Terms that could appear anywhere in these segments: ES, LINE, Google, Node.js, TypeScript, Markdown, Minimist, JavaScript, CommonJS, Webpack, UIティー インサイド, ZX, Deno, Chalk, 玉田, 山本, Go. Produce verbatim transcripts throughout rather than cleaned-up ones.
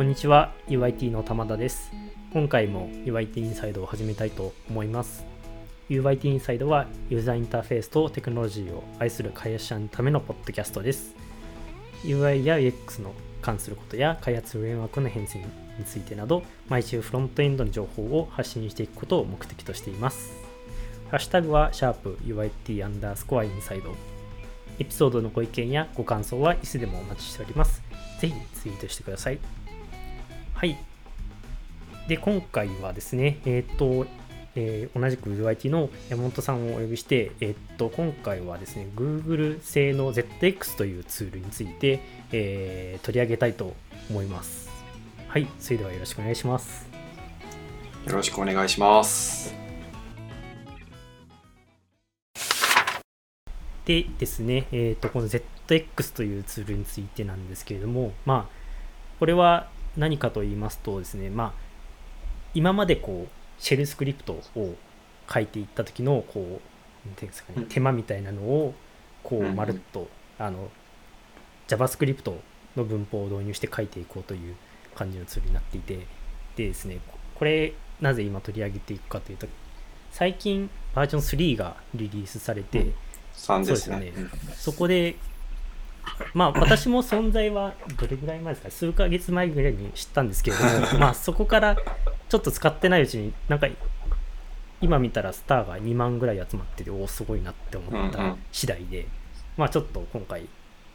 こんにちは、ユーアイティー の玉田です。今回も ユーアイティー インサイドを始めたいと思います。ユーアイティー インサイドはユーザーインターフェースとテクノロジーを愛する開発者のためのポッドキャストです。ユーアイ や ユーエックス の関することや開発フレームワークの変遷についてなど、毎週フロントエンドの情報を発信していくことを目的としています。ハッシュタグはシャープ ユーアイティー アンダースコアインサイド。エピソードのご意見やご感想はいつでもお待ちしております。ぜひツイートしてください。はい。で、今回はですね、えっと、えー、同じく ユーアイティー の山本さんをお呼びして、えっと、今回はですね、Google 製の ゼットエックス というツールについて、えー、取り上げたいと思います。はい。それではよろしくお願いします。よろしくお願いします。でですね、えっと、この ゼットエックス というツールについてなんですけれども、まあ、これは何かと言いますとですね、まあ、今までこう、シェルスクリプトを書いていった時のこう、なんていうんですかね、手間みたいなのをこうまるっと、あの JavaScript の文法を導入して書いていこうという感じのツールになっていて、でですね、これなぜ今取り上げていくかというと、最近バージョンスリーがリリースされて、うん、さんですね。そうですね。そこでまあ、私も存在はどれぐらい前ですか、数ヶ月前ぐらいに知ったんですけれども、まあそこからちょっと使ってないうちに、なんか今見たらスターがにまんぐらい集まってて、おおすごいなって思った次第で、まあちょっと今回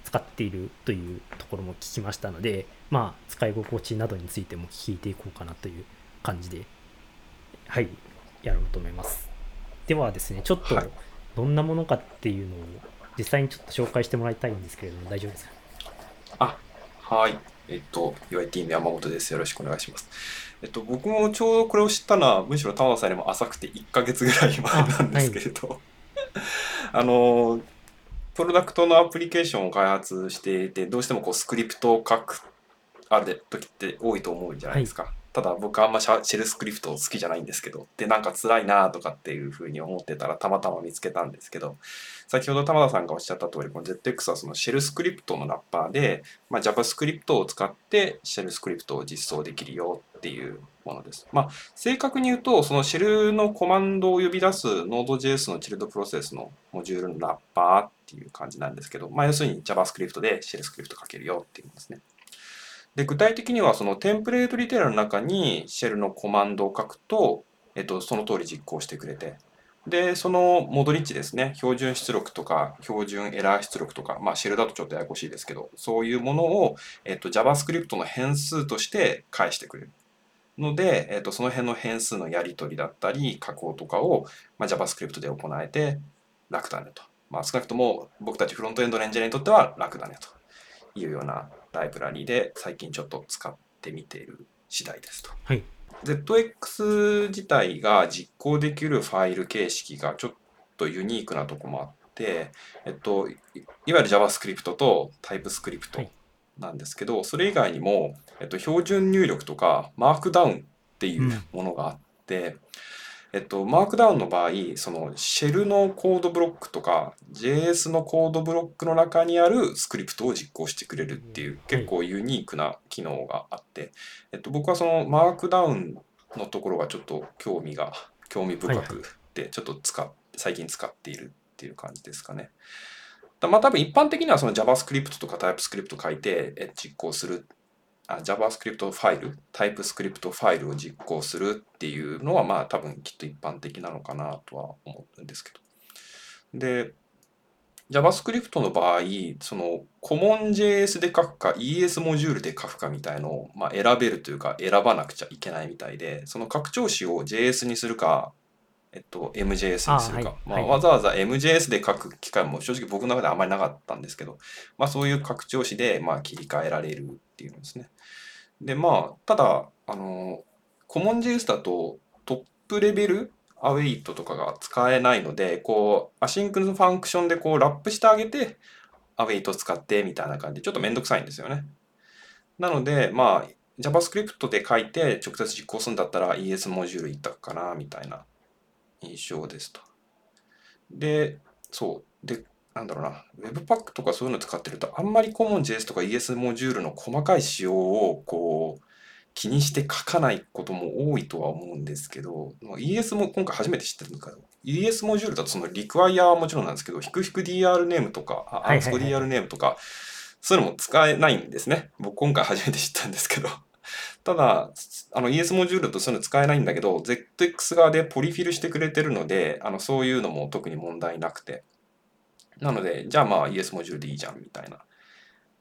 使っているというところも聞きましたので、まあ使い心地などについても聞いていこうかなという感じで、はい、やろうと思います。ではですね、ちょっとどんなものかっていうのを実際にちょっと紹介してもらいたいんですけれども、大丈夫ですか？あ、はい。えっと、ユーアイティー の山本です。よろしくお願いします。えっと、僕もちょうどこれを知ったのは、むしろ玉田さんよりも浅くていっかげつぐらい前なんですけれど、はい、あの、プロダクトのアプリケーションを開発していて、どうしてもこうスクリプトを書く、ある時って多いと思うじゃないですか。はい、ただ僕あんまシェルスクリプト好きじゃないんですけど、でなんか辛いなとかっていう風に思ってたらたまたま見つけたんですけど、先ほど玉田さんがおっしゃった通り、この ゼットエックス はそのシェルスクリプトのラッパーで、まあ、JavaScript を使ってシェルスクリプトを実装できるよっていうものです。まあ、正確に言うと、そのシェルのコマンドを呼び出す Node.js のチルドプロセスのモジュールのラッパーっていう感じなんですけど、まあ、要するに JavaScript でシェルスクリプト書けるよっていうものですね。で具体的にはそのテンプレートリテールの中にシェルのコマンドを書くと、えっと、その通り実行してくれて、でその戻り値ですね、標準出力とか標準エラー出力とか、まあ、シェルだとちょっとややこしいですけど、そういうものを、えっと、JavaScript の変数として返してくれるので、えっと、その辺の変数のやり取りだったり加工とかを、まあ、JavaScript で行えて楽だねと、まあ、少なくとも僕たちフロントエンドのエンジニアにとっては楽だねというようなライブラリーで最近ちょっと使ってみている次第ですと、はい、ゼットエックス 自体が実行できるファイル形式がちょっとユニークなとこもあって、えっと、いわゆる JavaScript と TypeScript なんですけど、はい、それ以外にも、えっと、標準入力とか Markdown っていうものがあって、うん、えっと、Markdown の場合、そのシェルのコードブロックとか ジェイエス のコードブロックの中にあるスクリプトを実行してくれるっていう結構ユニークな機能があって、えっと、僕はその Markdown のところがちょっと興味が興味深くて、ちょっと使っ最近使っているっていう感じですかね。まあ多分一般的にはその JavaScript とか TypeScript 書いて実行する、あ、JavaScript ファイル、TypeScript ファイルを実行するっていうのは、まあ多分きっと一般的なのかなとは思うんですけど。で、JavaScript の場合、その CommonJS で書くか イーエス モジュールで書くかみたいのを、まあ、選べるというか選ばなくちゃいけないみたいで、その拡張子を ジェイエス にするか、えっと、エムジェイエス にするか、あ、はい、まあ、わざわざ エムジェイエス で書く機会も正直僕の中ではあまりなかったんですけど、まあ、そういう拡張子でまあ切り替えられるっていうんですね。で、まあ、ただ、あの、CommonJS だとトップレベル、アウェイトとかが使えないので、こう、アシンクのファンクションでこうラップしてあげて、アウェイト使ってみたいな感じで、ちょっとめんどくさいんですよね。なので、まあ、JavaScript で書いて直接実行するんだったら イーエス モジュール一択かな、みたいな印象ですと。で、そう。で、なんだろうな。Webpack とかそういうの使ってると、あんまり CommonJS とか イーエス モジュールの細かい仕様をこう、気にして書かないことも多いとは思うんですけど、イーエス も今回初めて知ってるんですけど、イーエス モジュールだとそのリクワイアはもちろんなんですけど、ひくひく ディーアール ネームとか、アンスコ ディーアール ネームとか、そういうのも使えないんですね。僕今回初めて知ったんですけど。ただ、あの イーエス モジュールとそういうの使えないんだけど、ゼックス 側でポリフィルしてくれてるので、あのそういうのも特に問題なくて。なので、じゃあまあ イーエス モジュールでいいじゃんみたいな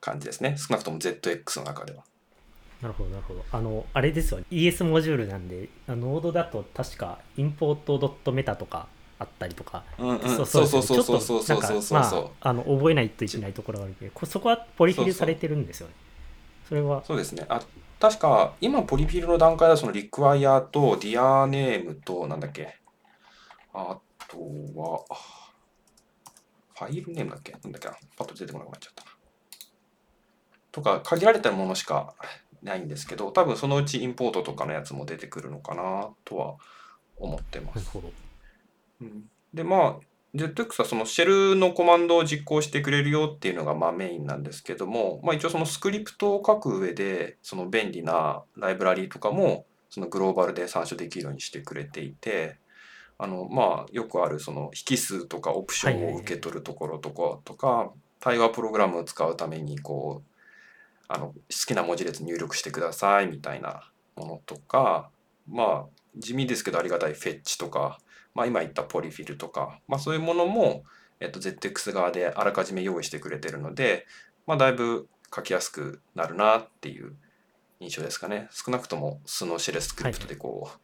感じですね。少なくとも ゼックス の中では。なるほど、なるほど。あの、あれですよね。イーエス モジュールなんで、ノードだと確か インポート ドット メタ とかあったりとか、うんうん、そうそうそうそうそうそうそうそうそう。あの覚えないといけないところがあるけど、そこはポリフィルされてるんですよね。そうそう、それは。そうですね。あ、確か今ポリフィルの段階ではそのリクワイアとディアーネームとなんだっけ、あとはファイルネームだっけ、なんだっけな、パッと出てこなくなっちゃったとか、限られたものしかないんですけど、多分そのうちインポートとかのやつも出てくるのかなとは思ってます。うん、でまあ ゼックス はそのシェルのコマンドを実行してくれるよっていうのがまあメインなんですけども、まあ、一応そのスクリプトを書く上でその便利なライブラリーとかもそのグローバルで参照できるようにしてくれていて、あのまあよくあるその引数とかオプションを受け取るところとかとか、対話プログラムを使うためにこうあの好きな文字列入力してくださいみたいなものとか、まあ地味ですけどありがたいフェッチとか、まあ今言ったポリフィルとか、まあそういうものもえっと ゼックス 側であらかじめ用意してくれてるので、まあだいぶ書きやすくなるなっていう印象ですかね。少なくともスノーシェルスクリプトでこう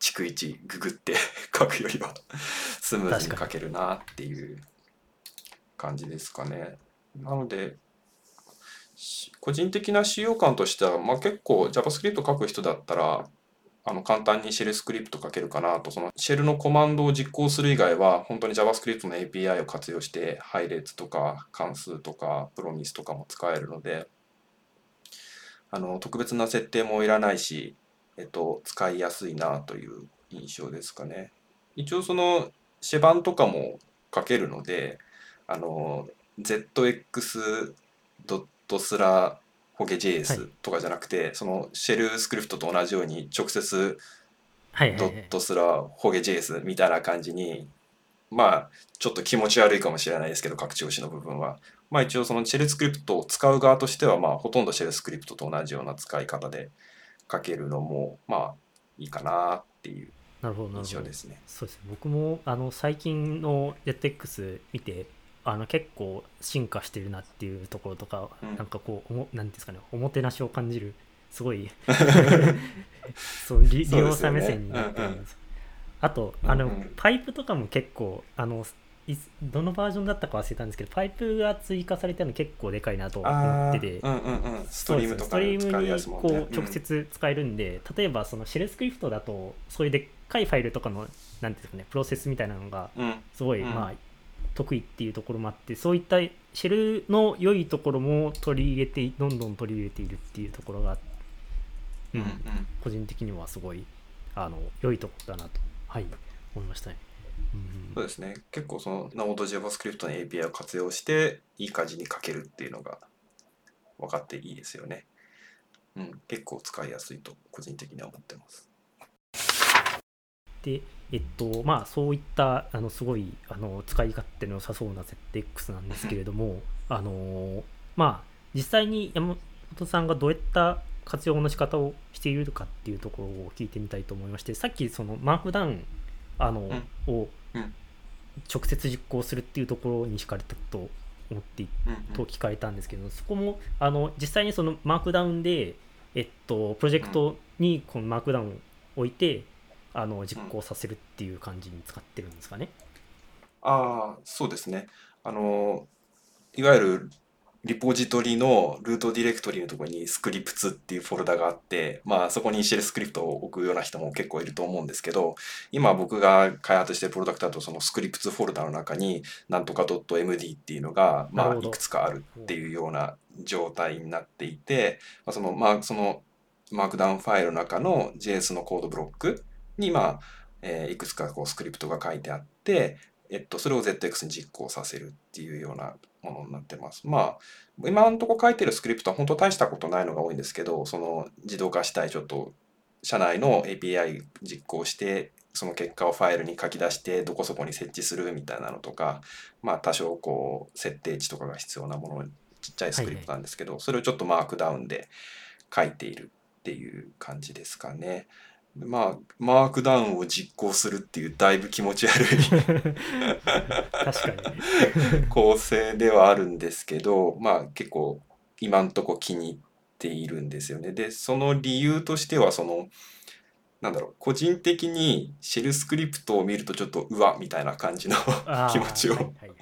逐一ググって書くよりはスムーズに書けるなっていう感じですかね。なので個人的な使用感としては、まあ、結構 JavaScript 書く人だったらあの簡単にシェルスクリプト書けるかなと、そのシェルのコマンドを実行する以外は本当に JavaScript の エーピーアイ を活用して配列とか関数とかプロミスとかも使えるので、あの特別な設定もいらないし、えっと、使いやすいなという印象ですかね。一応そのシェバンとかも書けるので、あの ゼックス.ドスラホゲ ジェイエス とかじゃなくて、はい、そのシェルスクリプトと同じように直接ドットスラホゲ ジェイエス みたいな感じに、はいはいはい、まあちょっと気持ち悪いかもしれないですけど、拡張子の部分はまあ一応そのシェルスクリプトを使う側としては、まあほとんどシェルスクリプトと同じような使い方で書けるのもまあいいかなっていう印象ですね。そうですね。僕もあの最近の ゼックス 見て、あの結構進化してるなっていうところとか、うん、なんかこう何ていうんですかね、おもてなしを感じる、すごいそう利用者目線になってるんです。あとあの、うんうん、パイプとかも結構あのどのバージョンだったか忘れたんですけど、パイプが追加されたの結構でかいなと思ってて、うんうんうん、ストリームとかに使えるやつもね、ストリームにこう直接使えるんで、うん、例えばそのシェルスクリプトだとそういうでっかいファイルとかの何ていうんですかね、プロセスみたいなのがすごい、うん、まあ得意っていうところもあって、そういったシェルの良いところも取り入れてどんどん取り入れているっていうところが、うんうんうん、個人的にはすごいあの良いところだなと、はい、思いましたね。うん、そうですね。結構その Node.JavaScript の エーピーアイ を活用していい感じに書けるっていうのが分かっていいですよね。うん、結構使いやすいと個人的には思ってます。でえっとまあ、そういったあのすごいあの使い勝手の良さそうな ゼックス なんですけれども、あの、まあ、実際に山本さんがどういった活用の仕方をしているかっていうところを聞いてみたいと思いまして、さっきそのMarkdownを直接実行するっていうところに惹かれたと思ってと聞かれたんですけど、そこもあの実際にそのMarkdownで、えっと、プロジェクトにこのMarkdownを置いてあの実行させるっていう感じに使ってるんですかね。うん、ああそうですね。あのいわゆるリポジトリのルートディレクトリのところにスクリプツっていうフォルダがあって、まあ、そこにシェルスクリプトを置くような人も結構いると思うんですけど、今僕が開発しているプロダクトだとそのスクリプツフォルダの中になんとか .md っていうのがまあいくつかあるっていうような状態になっていて、まあ、そのまあそのマークダウンファイルの中の ジェイエス のコードブロックにまあえー、いくつかこうスクリプトが書いてあって、えっと、それを ゼットエックス に実行させるっていうようなものになってます。まあ、今のところ書いてるスクリプトは本当大したことないのが多いんですけど、その自動化したいちょっと社内の エーピーアイ 実行して、その結果をファイルに書き出して、どこそこに設置するみたいなのとか、まあ多少こう設定値とかが必要なもの、ちっちゃいスクリプトなんですけど、それをちょっとマークダウンで書いているっていう感じですかね。まあ、マークダウンを実行するっていうだいぶ気持ち悪い確かに構成ではあるんですけど、まあ、結構今んとこ気に入っているんですよね。でその理由としてはそのなんだろう個人的にシェルスクリプトを見るとちょっとうわみたいな感じの気持ちを、はいはいはい、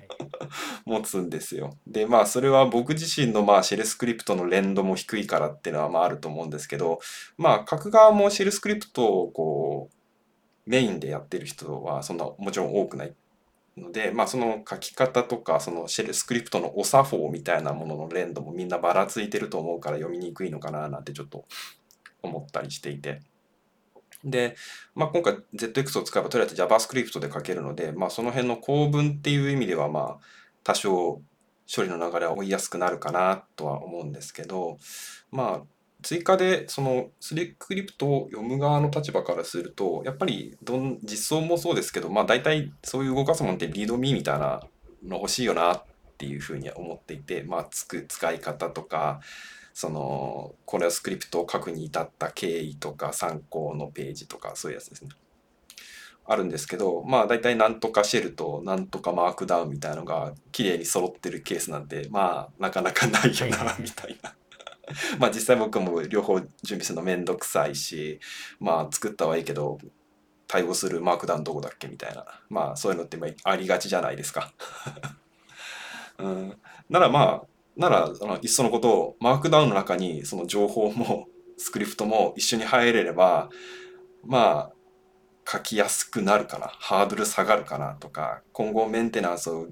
持つんですよ。でまあそれは僕自身のまあシェルスクリプトの連動も低いからっていうのはまああると思うんですけど、まあ書く側もシェルスクリプトをこうメインでやってる人はそんなもちろん多くないので、まあその書き方とかそのシェルスクリプトのお作法みたいなものの連動もみんなばらついてると思うから読みにくいのかななんてちょっと思ったりしていて。で、まあ、今回 ゼットエックス を使えばとりあえず JavaScript で書けるので、まあ、その辺の構文っていう意味ではまあ多少処理の流れは追いやすくなるかなとは思うんですけど、まあ追加でそのスクリプトを読む側の立場からするとやっぱりどん実装もそうですけど、まあ、大体そういう動かすもんってリードミーみたいなの欲しいよなっていうふうには思っていて、まあ、つく使い方とかそのこれはスクリプトを書くに至った経緯とか参考のページとかそういうやつですねあるんですけど、まあ大体なんとかシェルとなんとかマークダウンみたいなのが綺麗に揃ってるケースなんてまあなかなかないよなみたいなまあ実際僕も両方準備するのめんどくさいし、まあ作ったはいいけど対応するマークダウンどこだっけみたいな、まあそういうのってありがちじゃないですかうんならまあならあのいっそのことをマークダウンの中にその情報もスクリプトも一緒に入れればまあ書きやすくなるかな、ハードル下がるかなとか、今後メンテナンスを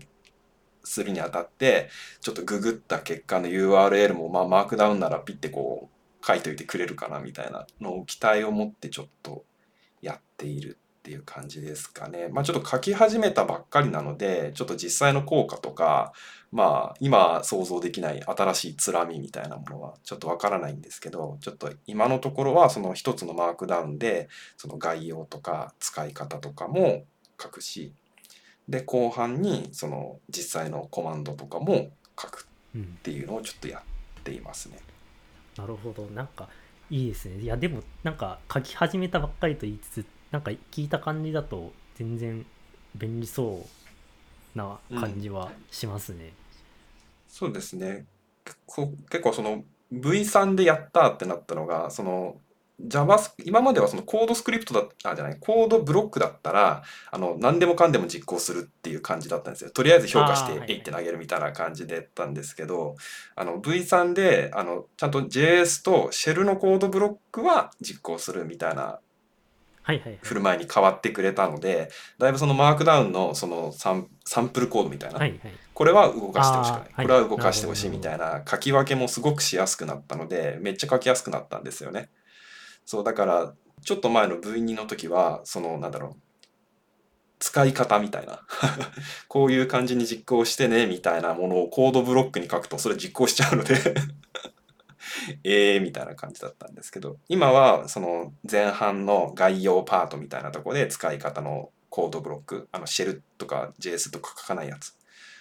するにあたってちょっとググった結果の ユーアールエル もまあマークダウンならピッてこう書いといてくれるかなみたいなのを期待を持ってちょっとやっているっていう感じですかね。まあちょっと書き始めたばっかりなのでちょっと実際の効果とかまあ今想像できない新しいつらみみたいなものはちょっとわからないんですけど、ちょっと今のところはその一つのマークダウンでその概要とか使い方とかも書くし、で後半にその実際のコマンドとかも書くっていうのをちょっとやっていますね、うん、なるほど、なんかいいですね。いやでもなんか書き始めたばっかりと言いつつなんか聞いた感じだと全然便利そうな感じはしますね、うん、そうですね。結構その ブイスリー でやったってなったのがその Java 今まではそのコードスクリプトだったじゃないコードブロックだったらあの何でもかんでも実行するっていう感じだったんですよ。とりあえず評価してえいって投げるみたいな感じでやったんですけど、あの ブイスリー であのちゃんと ジェイエス とシェルのコードブロックは実行するみたいなはいはいはい、振る舞いに変わってくれたのでだいぶそのマークダウンのそのサン、サンプルコードみたいな、はいはい、これは動かしてほしくない、はい、これは動かしてほしいみたいな書き分けもすごくしやすくなったのでめっちゃ書きやすくなったんですよね。そうだからちょっと前の ブイツー の時はそのなんだろう使い方みたいなこういう感じに実行してねみたいなものをコードブロックに書くとそれ実行しちゃうのでえーみたいな感じだったんですけど、今はその前半の概要パートみたいなところで使い方のコードブロックあのシェルとか ジェイエス とか書かないやつ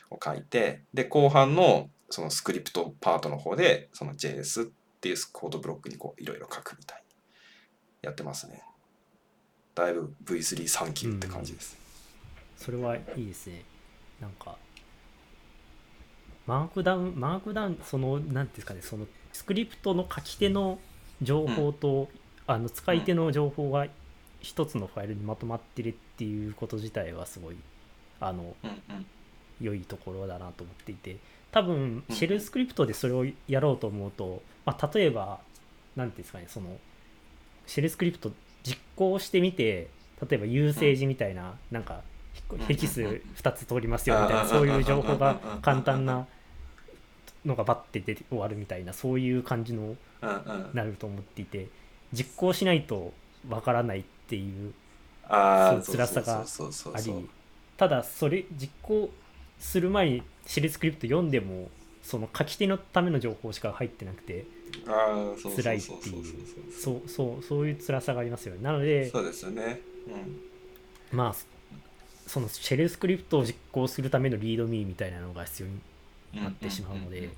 を書いて、で後半のそのスクリプトパートの方でその ジェイエス っていうコードブロックにこういろいろ書くみたいにやってますね。だいぶ ブイスリー サンキューって感じです、うん、それはいいですね。なんかマークダウンマークダウンその何ですかねそのスクリプトの書き手の情報と、うん、あの使い手の情報が一つのファイルにまとまってるっていうこと自体はすごいあの、うん、良いところだなと思っていて、多分シェルスクリプトでそれをやろうと思うと、まあ、例えば何ですかねそのシェルスクリプト実行してみて例えば優勢字みたいななんかヘキスふたつ通りますよみたいなそういう情報が簡単なのがバッて出て終わるみたいなそういう感じのなると思っていて、実行しないとわからないっていう辛さがあり、ただそれ実行する前にシェルスクリプト読んでもその書き手のための情報しか入ってなくて辛いっていう、そうそうそういう辛さがありますよね。なのでそうですよね、うん、まあそのシェルスクリプトを実行するためのリードミーみたいなのが必要になってしまうので、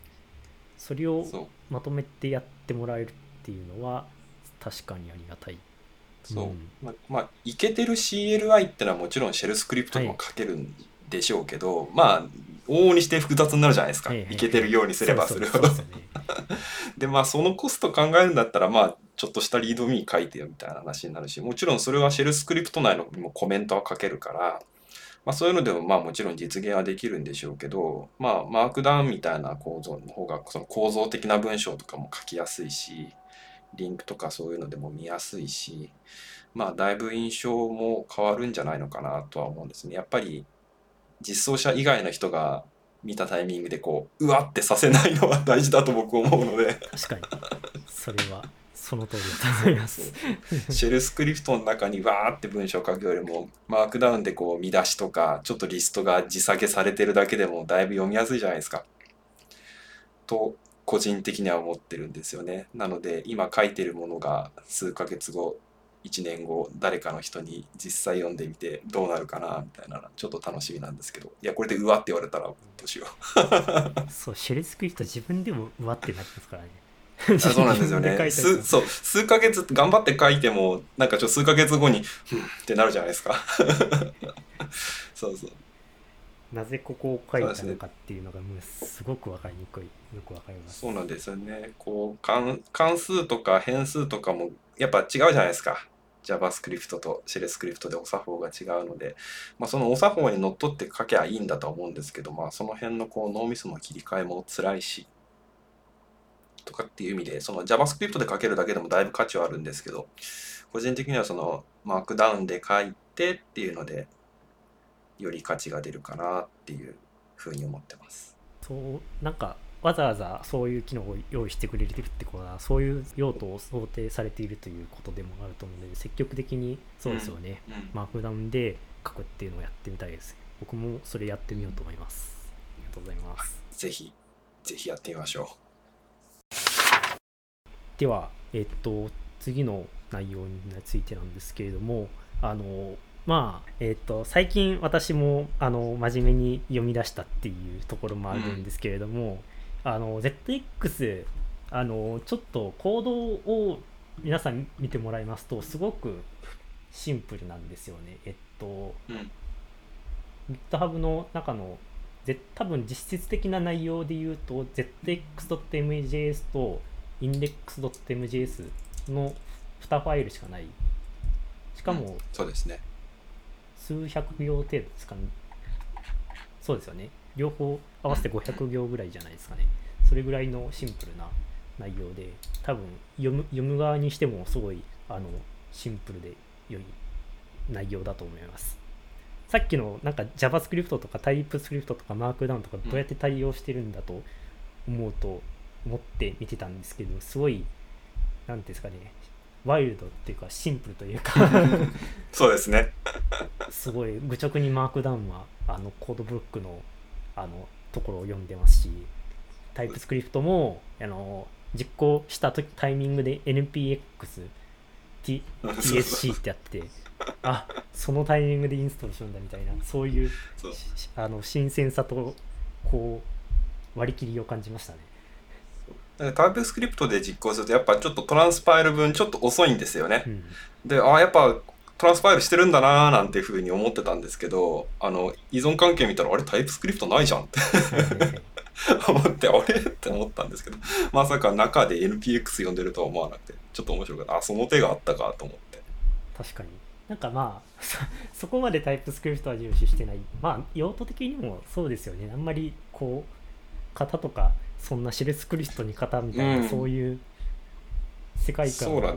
それをまとめてやってもらえるっていうのは確かにありがたい。そう、うん、まあ、まあ、イケてる シーエルアイ ってのはもちろんシェルスクリプトにも書けるんでしょうけど、はい、まあ往々にして複雑になるじゃないですか、イケ、はいはい、てるようにすればするほどでまあそのコスト考えるんだったらまあちょっとしたリードミー書いてよみたいな話になるし、もちろんそれはシェルスクリプト内のにもコメントは書けるから、まあ、そういうのでもまあもちろん実現はできるんでしょうけど、まあマークダウンみたいな構造の方がその構造的な文章とかも書きやすいし、リンクとかそういうのでも見やすいし、まあだいぶ印象も変わるんじゃないのかなとは思うんですね。やっぱり実装者以外の人が見たタイミングでこううわってさせないのは大事だと僕思うので確かにそれはその通りだと思いますシェルスクリプトの中にわーって文章を書くよりもマークダウンでこう見出しとかちょっとリストが字下げされてるだけでもだいぶ読みやすいじゃないですかと個人的には思ってるんですよね。なので今書いてるものが数ヶ月後いちねんご誰かの人に実際読んでみてどうなるかなみたいなちょっと楽しみなんですけど、いやこれでうわって言われたらどうしようそうシェルスクリプト自分でもうわってなってますからねあそうなんですよねすそう数ヶ月頑張って書いてもなんかちょっと数ヶ月後にふんってなるじゃないですかそうそうなぜここを書いたのかっていうのがもうすごく分かりにくい、よく分かります。そうなんですよね。こう関、関数とか変数とかもやっぱ違うじゃないですか。JavaScript と ShellScript でお作法が違うので、まあ、そのお作法にのっとって書けばいいんだと思うんですけど、まあ、その辺のこう脳みその切り替えも辛いしとかっていう意味でその JavaScript で書けるだけでもだいぶ価値はあるんですけど、個人的にはその Markdown で書いてっていうのでより価値が出るかなっていうふうに思ってます。そうなんかわざわざそういう機能を用意してくれてるってことはそういう用途を想定されているということでもあると思うので、積極的にそうですよね、うんうん、マークダウンで書くっていうのをやってみたいです。僕もそれやってみようと思います。ありがとうございます。ぜひぜひやってみましょう。ではえっと次の内容についてなんですけれども、あのまあえー、と最近私もあの真面目に読み出したっていうところもあるんですけれども、うん、あの ゼットエックス あのちょっとコードを皆さん見てもらいますとすごくシンプルなんですよね。えっと、うん、GitHub の中の多分実質的な内容で言うと ゼットエックスドットエムジェイエス と インデックスドットエムジェイエス のにファイルしかない。しかも、うん、そうですね数百行程度ですかね。そうですよね。両方合わせてごひゃくぎょうぐらいじゃないですかね。それぐらいのシンプルな内容で、多分読む、読む側にしてもすごいあのシンプルで良い内容だと思います。さっきのなんか JavaScript とか TypeScript とか Markdown とかどうやって対応してるんだと思うと思って見てたんですけど、すごいなんていうんですかね。ワイルドっていうかシンプルというかそうですねすごい愚直にマークダウンはあのコードブロックのあのところを読んでますし、タイプスクリプトもあの実行した時タイミングで エヌピーエックスティーエスシー ってやっててあそのタイミングでインストールするんだみたいな、そういうあの新鮮さとこう割り切りを感じましたね。タイプスクリプトで実行するとやっぱちょっとトランスファイル分ちょっと遅いんですよね、うん、であやっぱトランスファイルしてるんだなーなんていうふうに思ってたんですけど、あの依存関係見たらあれタイプスクリプトないじゃんって思ってあれって思ったんですけど、まさか中で エヌピーエックス 読んでるとは思わなくてちょっと面白かった。あその手があったかと思って。確かになんかまあ そ, そこまでタイプスクリプトは重視してない。まあ用途的にもそうですよね。あんまりこう型とかそんなシェルスクリプトに型みたいな、うん、そういう世界観が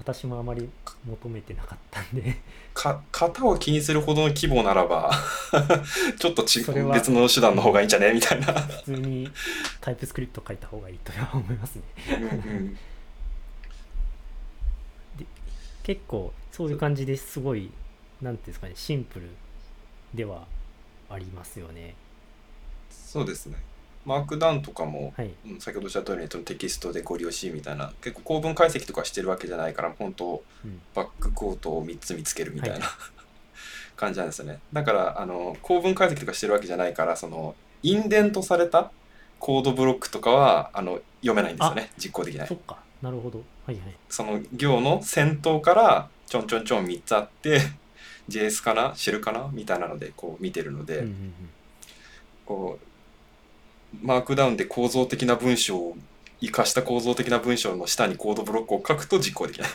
私もあまり求めてなかったんで、か型を気にするほどの規模ならばちょっとち別の手段の方がいいんじゃねみたいな普通にタイプスクリプト書いた方がいいとは思いますねうん、うん、で結構そういう感じですごいなんていうんですかねシンプルではありますよね。そうですね。マークダウンとかも、はい、先ほどおっしゃったようにテキストでご利用しみたいな、結構構文解析とかしてるわけじゃないから、本当、うん、バックコートをみっつ見つけるみたいな、はい、感じなんですよね。だからあの構文解析とかしてるわけじゃないから、そのインデントされたコードブロックとかはあの読めないんですよね。実行できない。そっか、なるほど、はいはい。その行の先頭からちょんちょんちょんみっつあって、ジェイエス かな、シェルかなみたいなのでこう見てるので、うんうんうん、こうマークダウンで構造的な文章を生かした構造的な文章の下にコードブロックを書くと実行できない。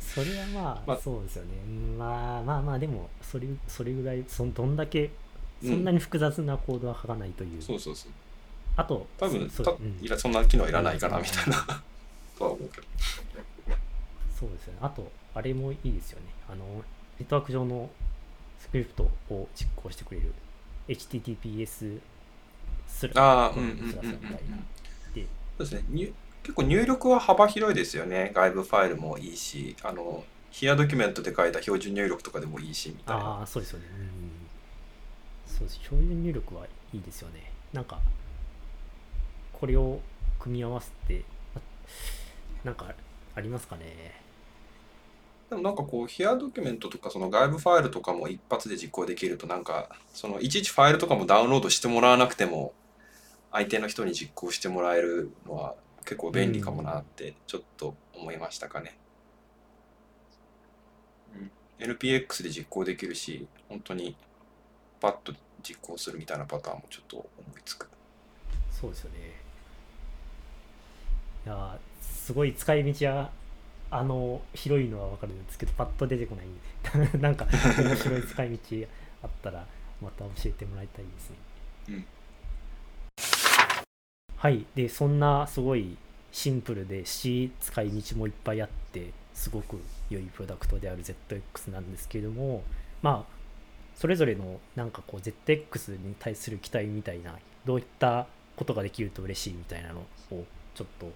それはまあ、まあ、そうですよね。まあまあまあでもそれそれぐらいそのどんだけそんなに複雑なコードは書かないという。うん、そうそうそう。あと多分 そ, そ,、うん、そんな機能いらないかなみたいなとは思うけど。そうですよね。あとあれもいいですよね。あのネットワーク上のスクリプトを実行してくれる エイチティーティーピーエス スラッシュみたいな。で、そうですね。入結構入力は幅広いですよね。外部ファイルもいいし、あのヒアドキュメントで書いた標準入力とかでもいいしみたいな。ああ、そうですよね。うん、そうです。標準入力はいいですよね。なんかこれを組み合わせてなんかありますかね。でもなんかこうヒアドキュメントとかその外部ファイルとかも一発で実行できると、なんかそのいちいちファイルとかもダウンロードしてもらわなくても相手の人に実行してもらえるのは結構便利かもなってちょっと思いましたかね、うん、エヌピーエックス で実行できるし、本当にパッと実行するみたいなパターンもちょっと思いつく。そうですよね。いやすごい使い道はあの広いのは分かるんですけど、パッと出てこないんでなんか面白い使い道あったらまた教えてもらいたいですね。うん、はい。でそんなすごいシンプルで C 使い道もいっぱいあってすごく良いプロダクトである ゼットエックス なんですけれども、まあそれぞれのなんかこう ゼットエックス に対する期待みたいな、どういったことができると嬉しいみたいなのをちょっと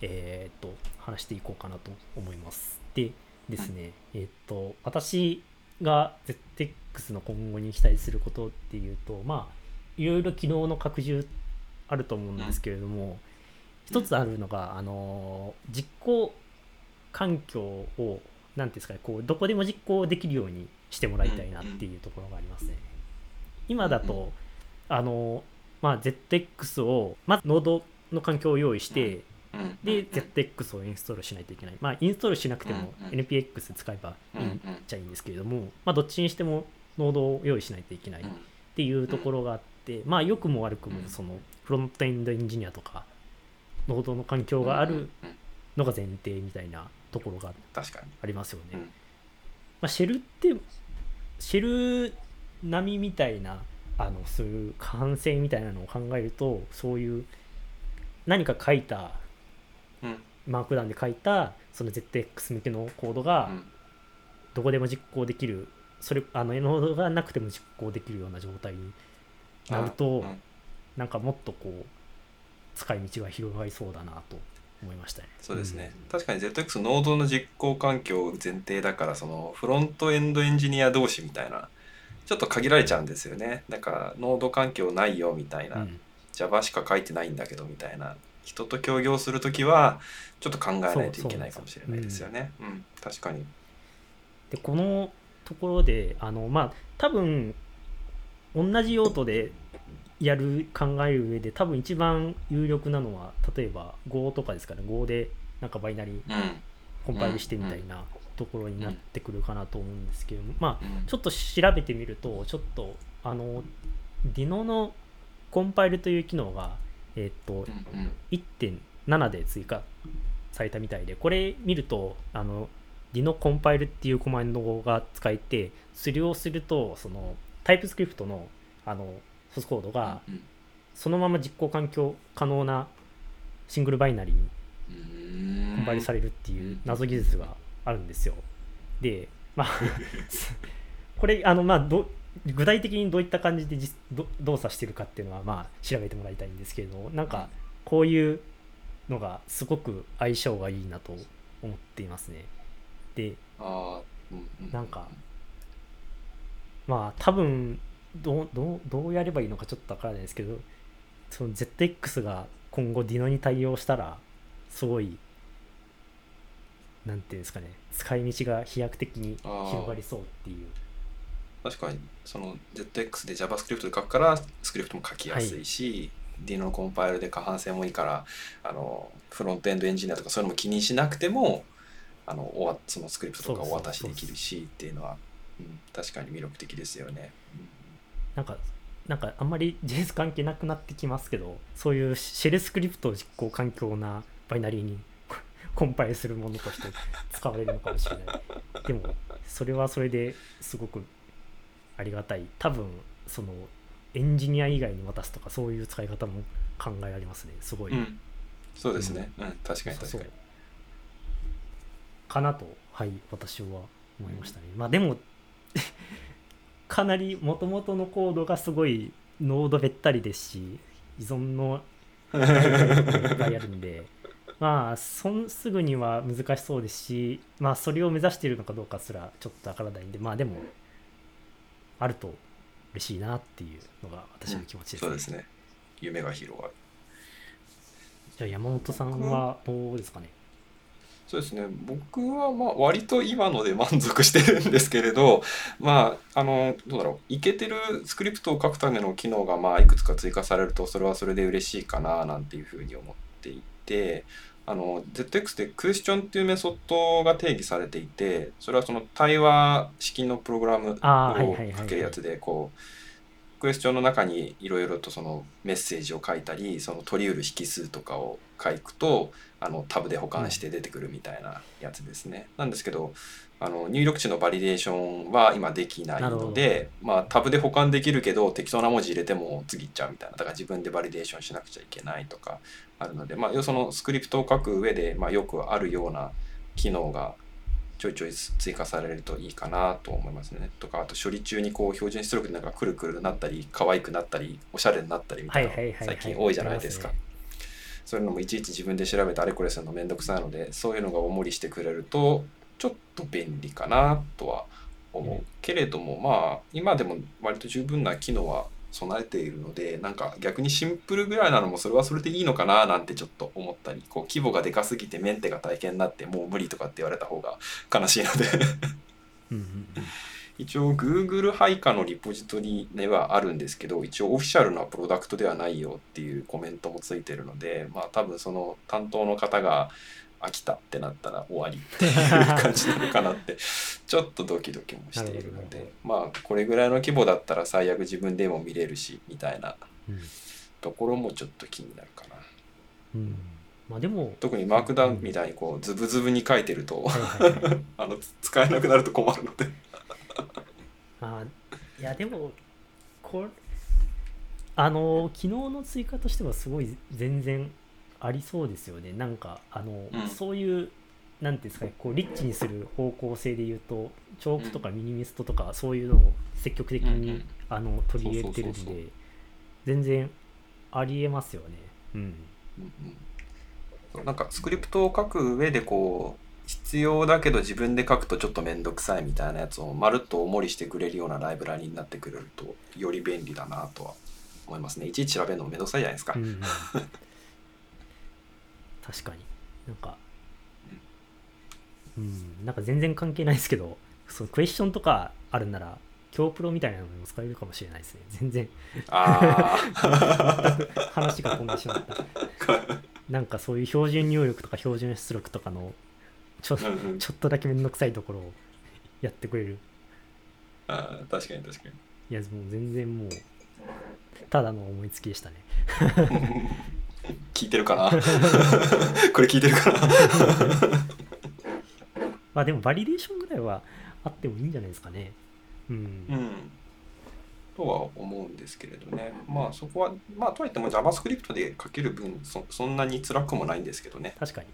えー、と話していこうかなと思います。でですね、えー、と私が ゼットエックス の今後に期待することっていうと、まあいろいろ機能の拡充あると思うんですけれども、一つあるのがあの実行環境を何ていうんですかね、こうどこでも実行できるようにしてもらいたいなっていうところがありますね。今だとあの、まあ、ゼットエックス をまず Node の環境を用意してで ゼットエックス をインストールしないといけない。まあインストールしなくても エヌピーエックス 使えばいいっちゃいいんですけれども、まあどっちにしてもノードを用意しないといけないっていうところがあって、まあ良くも悪くもそのフロントエンドエンジニアとかノードの環境があるのが前提みたいなところがありますよね。まあシェルってシェル並みみたいなあのそういう完成みたいなのを考えると、そういう何か書いたうん、マークダウンで書いたその ゼットエックス 向けのコードがどこでも実行できる、それあのノードがなくても実行できるような状態になると、なんかもっとこう使い道が広がりそうだなと思いましたね。そうですね、うん、確かに ゼットエックス ノードの実行環境前提だから、そのフロントエンドエンジニア同士みたいなちょっと限られちゃうんですよね。なんかノード環境ないよみたいな、うん、Java しか書いてないんだけどみたいな人と協業するときはちょっと考えないといけないかもしれないですよね。そうそうですよね。うん、確かに。でこのところであの、まあ、多分同じ用途でやる考える上で多分一番有力なのは例えば Go とかですかね。 Go でなんかバイナリーコンパイルしてみたいなところになってくるかなと思うんですけど、まあ、ちょっと調べてみるとちょっとあの Deno のコンパイルという機能がえーとうんうん、いってんなな で追加されたみたいで、これ見るとあの Deno コンパイルっていうコマンドが使えて、それをするとその TypeScript の, あのソースコードがそのまま実行環境可能なシングルバイナリーにコンパイルされるっていう謎技術があるんですよ。で、まあこれあのまあど具体的にどういった感じで動作してるかっていうのはまあ調べてもらいたいんですけれど、なんかこういうのがすごく相性がいいなと思っていますね。で、なんかまあ多分どう、どう、どうやればいいのかちょっとわからないですけど、その ゼットエックス が今後 Deno に対応したらすごい、なんていうんですかね、使い道が飛躍的に広がりそうっていう。確かにその ゼットエックス で JavaScript で書くからスクリプトも書きやすいし、はい、Deno のコンパイルで可搬性もいいから、あのフロントエンドエンジニアとかそういうのも気にしなくても、あのおわそのスクリプトとかお渡しできるしっていうのは、うん、確かに魅力的ですよね。なんかなんかあんまり ジェイエス 関係なくなってきますけど、そういうシェルスクリプトを実行環境なバイナリーにコンパイルするものとして使われるのかもしれないでもそれはそれですごくありがたい。多分そのエンジニア以外に渡すとかそういう使い方も考えられますね。すごい、うん、そうですね、うん、確かに確かにかなと、はい、私は思いましたね。まあでもかなり元々のコードがすごいノードべったりですし、依存のがあるんでまあそんすぐには難しそうですし、まあそれを目指しているのかどうかすらちょっとわからないんで、まあでもあると嬉しいなっていうのが私の気持ちですね、うん、そうですね、夢が広がる。じゃあ山本さんはどうですかね。そうですね、僕はまあ割と今ので満足してるんですけれど、まああのどうだろう、イケてるスクリプトを書くための機能がまあいくつか追加されるとそれはそれで嬉しいかななんていうふうに思っていて、あの ゼットエックス でクエスチョンっていうメソッドが定義されていて、それはその対話式のプログラムを書けるやつで、こうクエスチョンの中にいろいろとそのメッセージを書いたり、その取り得る引数とかを書くとあのタブで保管して出てくるみたいなやつですね、うん、なんですけど、あの入力値のバリデーションは今できないので、まあ、タブで保管できるけど適当な文字入れても次いっちゃうみたいな、だから自分でバリデーションしなくちゃいけないとかあるので、まあ、そのスクリプトを書く上で、まあ、よくあるような機能がちょいちょい追加されるといいかなと思いますね。とかあと処理中にこう標準出力でなんかくるくるなったり可愛くなったりおしゃれになったりみたいな、はいはいはいはい、最近多いじゃないですか。そういうのもいちいち自分で調べてあれこれするのめんどくさいので、そういうのがおもりしてくれるとちょっと便利かなとは思うけれども、まあ今でも割と十分な機能は備えているので、なんか逆にシンプルぐらいなのもそれはそれでいいのかななんてちょっと思ったり、こう規模がでかすぎてメンテが大変になってもう無理とかって言われた方が悲しいのでうんうん、うん一応 Google 配下のリポジトリではあるんですけど、一応オフィシャルなプロダクトではないよっていうコメントもついてるので、まあ多分その担当の方が飽きたってなったら終わりっていう感じなのかなってちょっとドキドキもしているので、まあこれぐらいの規模だったら最悪自分でも見れるしみたいなところもちょっと気になるかな、うんうんまあ、でも特にマークダウンみたいにこうズブズブに書いてると、うん、あの使えなくなると困るのであいやでもこれあの昨日の追加としてはすごい全然ありそうですよね。なんかあの、うん、そういうなんていうんですかね、こうリッチにする方向性でいうとチョークとかミニミストとかそういうのを積極的に、うん、あの取り入れてるんで、そうそうそうそう全然ありえますよね、うんうん、なんかスクリプトを書く上でこう必要だけど自分で書くとちょっとめんどくさいみたいなやつをまるっとおもりしてくれるようなライブラリになってくれるとより便利だなとは思いますね。いちいち調べるのもめんどくさいじゃないですか、うんうん、確かになんか、うん、うん、なんか全然関係ないですけど、そのクエスチョンとかあるなら強プロみたいなのも使えるかもしれないですね。全然あ話が飛んでしまったなんかそういう標準入力とか標準出力とかのち ょ, ちょっとだけめんどくさいところをやってくれるあ確かに確かにいやもう全然もうただの思いつきでしたね聞いてるかなこれ聞いてるかなまあでもバリデーションぐらいはあってもいいんじゃないですかね。うん、うんとは思うんですけれどね。まあそこはまあとはいっても JavaScript で書ける分 そ, そんなに辛くもないんですけどね。確かに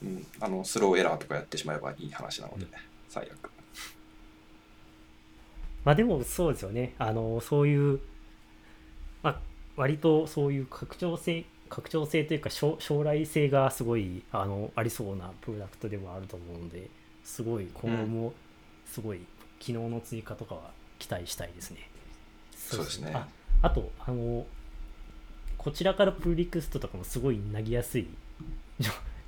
うん、あのスローエラーとかやってしまえばいい話なので、うん、最悪まあでもそうですよね。あのそういう、まあ、割とそういう拡張性拡張性というか将来性がすごい あの、ありそうなプロダクトでもあると思うので、すごい今後もすごい、うん、昨日の追加とかは期待したいですね。そうですね。あ、あとあのこちらからプルリクエストとかもすごい投げやすい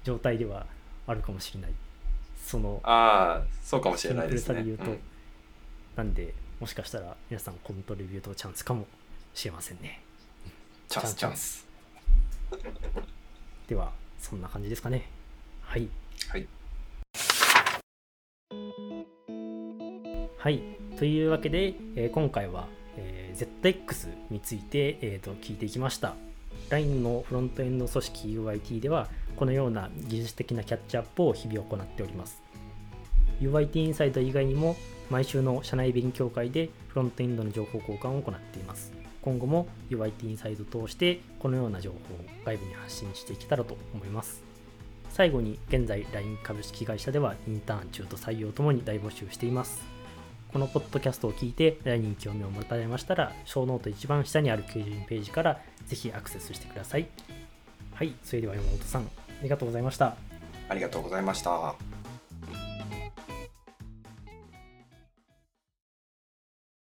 状態ではあるかもしれない。そのああそうかもしれないですね。でうん、なんでもしかしたら皆さんコントリビュートチャンスかもしれませんね。チャンスチャンス。ではそんな感じですかね。はい。はい。はい、というわけで、えー、今回は、えー、ゼットエックス について、えー、と聞いていきました。ライン のフロントエンド組織 ユーアイティー ではこのような技術的なキャッチアップを日々行っております。ユーアイティー インサイド以外にも毎週の社内勉強会でフロントエンドの情報交換を行っています。今後も ユーアイティー インサイドを通してこのような情報を外部に発信していけたらと思います。最後に現在 ライン 株式会社ではインターン中と採用ともに大募集しています。このポッドキャストを聞いて ライン に興味を持たれましたら、ショーノート一番下にある求人ページからぜひアクセスしてください。はい、それでは山本さん、ありがとうございました。ありがとうございました。